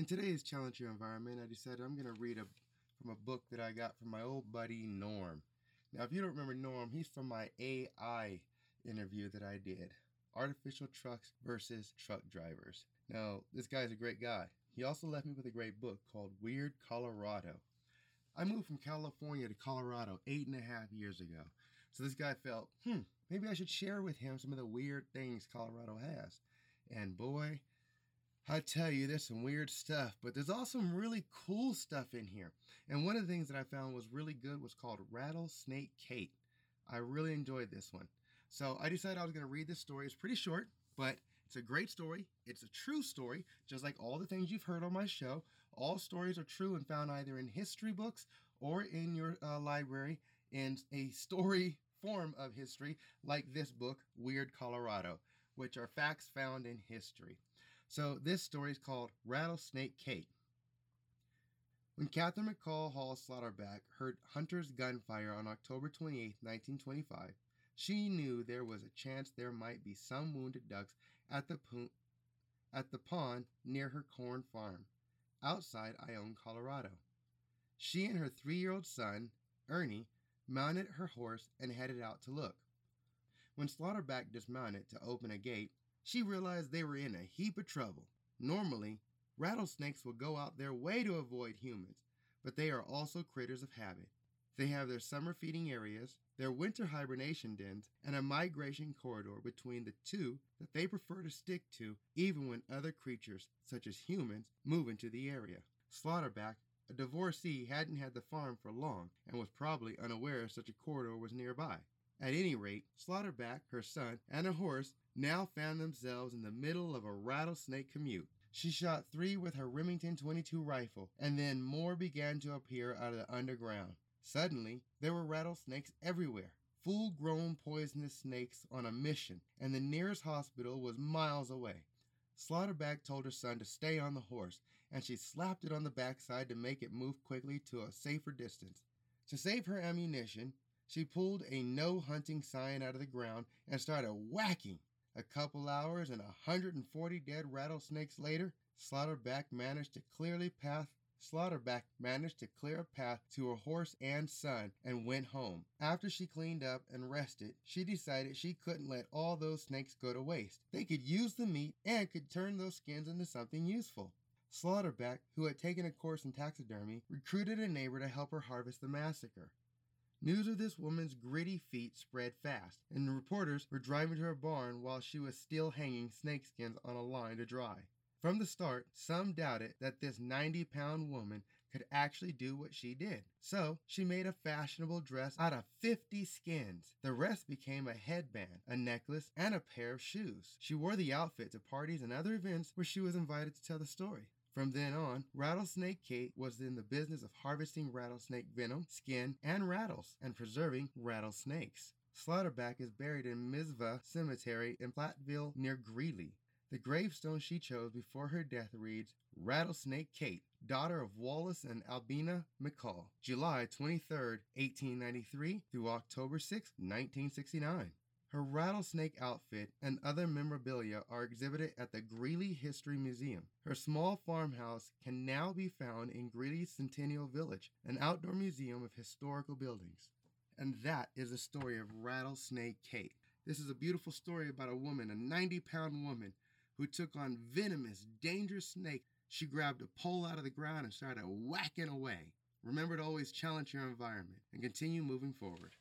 In today's Challenge Your Environment, I decided I'm going to read from a book that I got from my old buddy Norm. Now, if you don't remember Norm, he's from my AI interview that I did. Artificial Trucks versus Truck Drivers. Now, this guy's a great guy. He also left me with a great book called Weird Colorado. I moved from California to Colorado 8.5 years ago. So this guy felt, maybe I should share with him some of the weird things Colorado has. And boy, I tell you, there's some weird stuff, but there's also some really cool stuff in here. And one of the things that I found was really good was called Rattlesnake Kate. I really enjoyed this one. So I decided I was going to read this story. It's pretty short, but it's a great story. It's a true story, just like all the things you've heard on my show. All stories are true and found either in history books or in your library in a story form of history, like this book, Weird Colorado, which are facts found in history. So this story is called Rattlesnake Kate. When Catherine McCall Hall Slaughterback heard hunters' gunfire on October 28, 1925, she knew there was a chance there might be some wounded ducks at the pond near her corn farm, outside Ione, Colorado. She and her 3-year-old son, Ernie, mounted her horse and headed out to look. When Slaughterback dismounted to open a gate, she realized they were in a heap of trouble. Normally, rattlesnakes will go out their way to avoid humans, but they are also critters of habit. They have their summer feeding areas, their winter hibernation dens, and a migration corridor between the two that they prefer to stick to even when other creatures, such as humans, move into the area. Slaughterback, a divorcee, hadn't had the farm for long and was probably unaware such a corridor was nearby. At any rate, Slaughterback, her son, and her horse now found themselves in the middle of a rattlesnake commute. She shot 3 with her Remington .22 rifle, and then more began to appear out of the underground. Suddenly, there were rattlesnakes everywhere, full-grown poisonous snakes on a mission, and the nearest hospital was miles away. Slaughterback told her son to stay on the horse, and she slapped it on the backside to make it move quickly to a safer distance. To save her ammunition, she pulled a no-hunting sign out of the ground and started whacking. A couple hours and 140 dead rattlesnakes later, Slaughterback managed to clear a path to her horse and son and went home. After she cleaned up and rested, she decided she couldn't let all those snakes go to waste. They could use the meat and could turn those skins into something useful. Slaughterback, who had taken a course in taxidermy, recruited a neighbor to help her harvest the massacre. News of this woman's gritty feat spread fast, and the reporters were driving to her barn while she was still hanging snakeskins on a line to dry. From the start, some doubted that this 90-pound woman could actually do what she did. So, she made a fashionable dress out of 50 skins. The rest became a headband, a necklace, and a pair of shoes. She wore the outfit to parties and other events where she was invited to tell the story. From then on, Rattlesnake Kate was in the business of harvesting rattlesnake venom, skin, and rattles, and preserving rattlesnakes. Slaughterback is buried in Mizvah Cemetery in Platteville near Greeley. The gravestone she chose before her death reads, Rattlesnake Kate, daughter of Wallace and Albina McCall, July 23, 1893 through October 6, 1969. Her rattlesnake outfit and other memorabilia are exhibited at the Greeley History Museum. Her small farmhouse can now be found in Greeley Centennial Village, an outdoor museum of historical buildings. And that is the story of Rattlesnake Kate. This is a beautiful story about a woman, a 90-pound woman, who took on venomous, dangerous snake. She grabbed a pole out of the ground and started whacking away. Remember to always challenge your environment and continue moving forward.